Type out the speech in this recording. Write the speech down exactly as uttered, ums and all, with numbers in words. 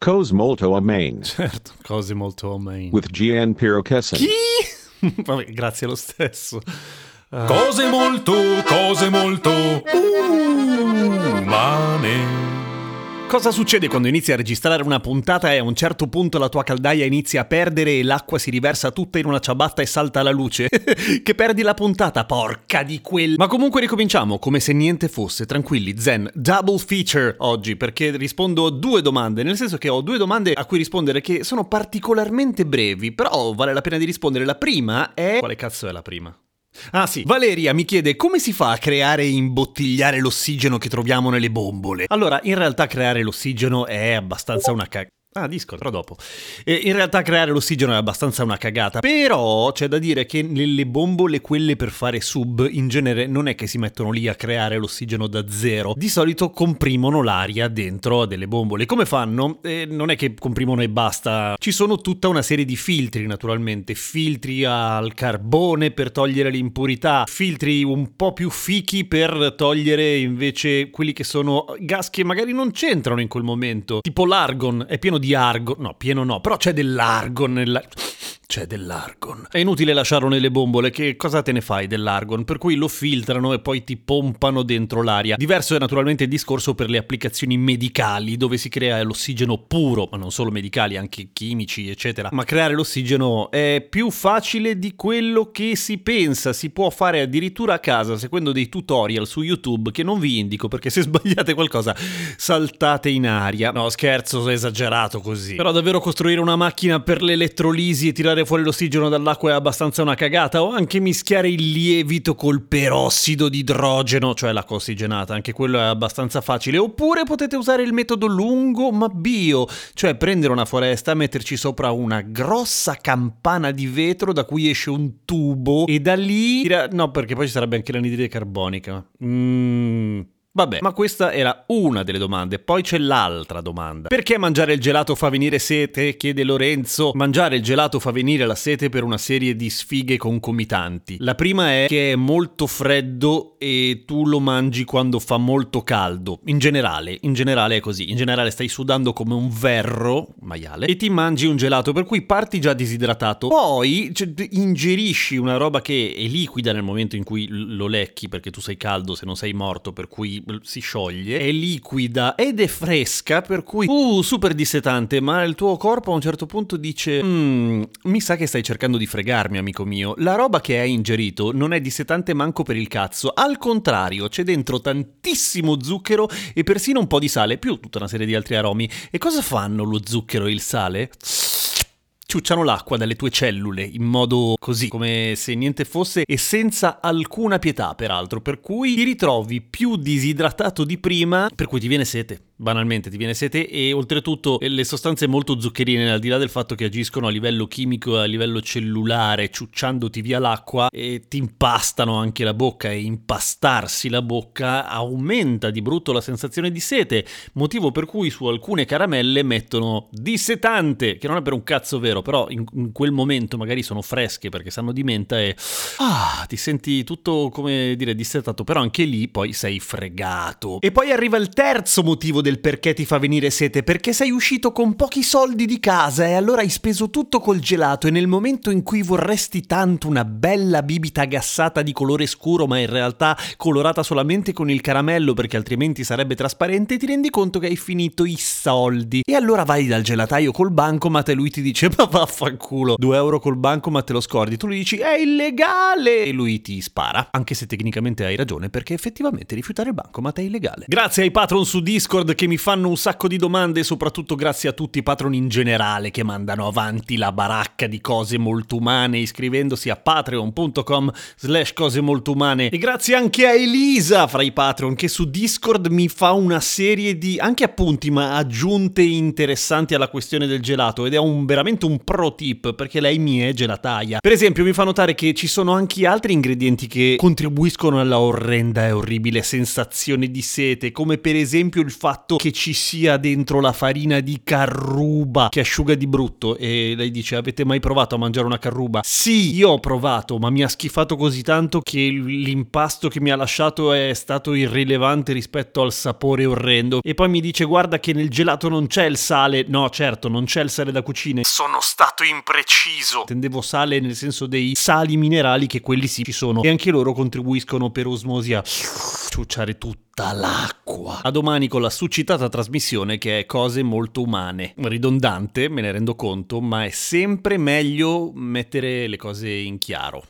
Cose molto amain. Certo, cose molto amain. With Gian Piero Pirochesi. Chi? Vabbè, grazie lo stesso. Uh. Cose molto, cose molto umane. Cosa succede quando inizi a registrare una puntata e a un certo punto la tua caldaia inizia a perdere e l'acqua si riversa tutta in una ciabatta e salta alla luce? Che perdi la puntata, porca di quel... Ma comunque ricominciamo, come se niente fosse, tranquilli, zen, double feature oggi, perché rispondo due domande, nel senso che ho due domande a cui rispondere che sono particolarmente brevi, però vale la pena di rispondere. La prima è... Quale cazzo è la prima? Ah sì, Valeria mi chiede come si fa a creare e imbottigliare l'ossigeno che troviamo nelle bombole. Allora, in realtà creare l'ossigeno è abbastanza una cag... Ah, disco, però dopo. E in realtà creare l'ossigeno è abbastanza una cagata, però c'è da dire che nelle bombole, quelle per fare sub, in genere non è che si mettono lì a creare l'ossigeno da zero. Di solito comprimono l'aria dentro a delle bombole. Come fanno? Eh, non è che comprimono e basta. Ci sono tutta una serie di filtri, naturalmente. Filtri al carbone per togliere l'impurità, filtri un po' più fichi per togliere invece quelli che sono gas che magari non c'entrano in quel momento. Tipo l'argon, è pieno di argon, no, pieno no, però c'è dell'argon nella... C'è dell'argon. È inutile lasciarlo nelle bombole, che cosa te ne fai dell'argon? Per cui lo filtrano e poi ti pompano dentro l'aria. Diverso è naturalmente il discorso per le applicazioni medicali, dove si crea l'ossigeno puro, ma non solo medicali, anche chimici, eccetera. Ma creare l'ossigeno è più facile di quello che si pensa. Si può fare addirittura a casa, seguendo dei tutorial su YouTube, che non vi indico, perché se sbagliate qualcosa saltate in aria. No, scherzo, è esagerato così. Però davvero costruire una macchina per l'elettrolisi e tirare fuori l'ossigeno dall'acqua è abbastanza una cagata, o anche mischiare il lievito col perossido di idrogeno, cioè l'acqua ossigenata, anche quello è abbastanza facile. Oppure potete usare il metodo lungo ma bio, cioè prendere una foresta, metterci sopra una grossa campana di vetro da cui esce un tubo e da lì... Tira... No, perché poi ci sarebbe anche l'anidride carbonica. Mmm... Vabbè, ma questa era una delle domande. Poi c'è l'altra domanda. Perché mangiare il gelato fa venire sete? Chiede Lorenzo. Mangiare il gelato fa venire la sete per una serie di sfighe concomitanti. La prima è che è molto freddo e tu lo mangi quando fa molto caldo. In generale, in generale è così. In generale stai sudando come un verro, maiale, e ti mangi un gelato, per cui parti già disidratato. Poi cioè, ingerisci una roba che è liquida nel momento in cui lo lecchi, perché tu sei caldo se non sei morto, per cui si scioglie, è liquida ed è fresca, per cui uh, super dissetante, ma il tuo corpo a un certo punto dice mm, mi sa che stai cercando di fregarmi, amico mio. La roba che hai ingerito non è dissetante manco per il cazzo, al contrario, c'è dentro tantissimo zucchero e persino un po' di sale, più tutta una serie di altri aromi. E cosa fanno lo zucchero e il sale? Ciucciano l'acqua dalle tue cellule in modo così, come se niente fosse, e senza alcuna pietà peraltro, per cui ti ritrovi più disidratato di prima, per cui ti viene sete. Banalmente ti viene sete, e oltretutto le sostanze molto zuccherine, al di là del fatto che agiscono a livello chimico e a livello cellulare ciucciandoti via l'acqua, e ti impastano anche la bocca, e impastarsi la bocca aumenta di brutto la sensazione di sete, motivo per cui su alcune caramelle mettono dissetante, che non è per un cazzo vero, però in, in quel momento magari sono fresche perché sanno di menta e ah, ti senti tutto, come dire, dissetato, però anche lì poi sei fregato. E poi arriva il terzo motivo del del perché ti fa venire sete, perché sei uscito con pochi soldi di casa e allora hai speso tutto col gelato, e nel momento in cui vorresti tanto una bella bibita gassata di colore scuro ma in realtà colorata solamente con il caramello perché altrimenti sarebbe trasparente, ti rendi conto che hai finito i soldi, e allora vai dal gelataio col bancomat e lui ti dice ma vaffanculo, due euro col bancomat, te lo scordi, tu gli dici è illegale e lui ti spara, anche se tecnicamente hai ragione perché effettivamente rifiutare il bancomat è illegale. Grazie ai patron su Discord perché mi fanno un sacco di domande, soprattutto grazie a tutti i patroni in generale che mandano avanti la baracca di cose molto umane iscrivendosi a patreon punto com slash cose molto umane, e grazie anche a Elisa fra i patron che su Discord mi fa una serie di anche appunti ma aggiunte interessanti alla questione del gelato, ed è un, veramente un pro tip perché lei mi è gelataia. Per esempio mi fa notare che ci sono anche altri ingredienti che contribuiscono alla orrenda e orribile sensazione di sete, come per esempio il fatto che ci sia dentro la farina di carruba che asciuga di brutto. E lei dice: avete mai provato a mangiare una carruba? Sì, io ho provato, ma mi ha schifato così tanto che l'impasto che mi ha lasciato è stato irrilevante rispetto al sapore orrendo. E poi mi dice: guarda che nel gelato non c'è il sale. No, certo, non c'è il sale da cucina, sono stato impreciso, intendevo sale nel senso dei sali minerali, che quelli sì ci sono e anche loro contribuiscono per osmosi a ciucciare tutto l'acqua. A domani con la succitata trasmissione che è Cose Molto Umane. Ridondante, me ne rendo conto, ma è sempre meglio mettere le cose in chiaro.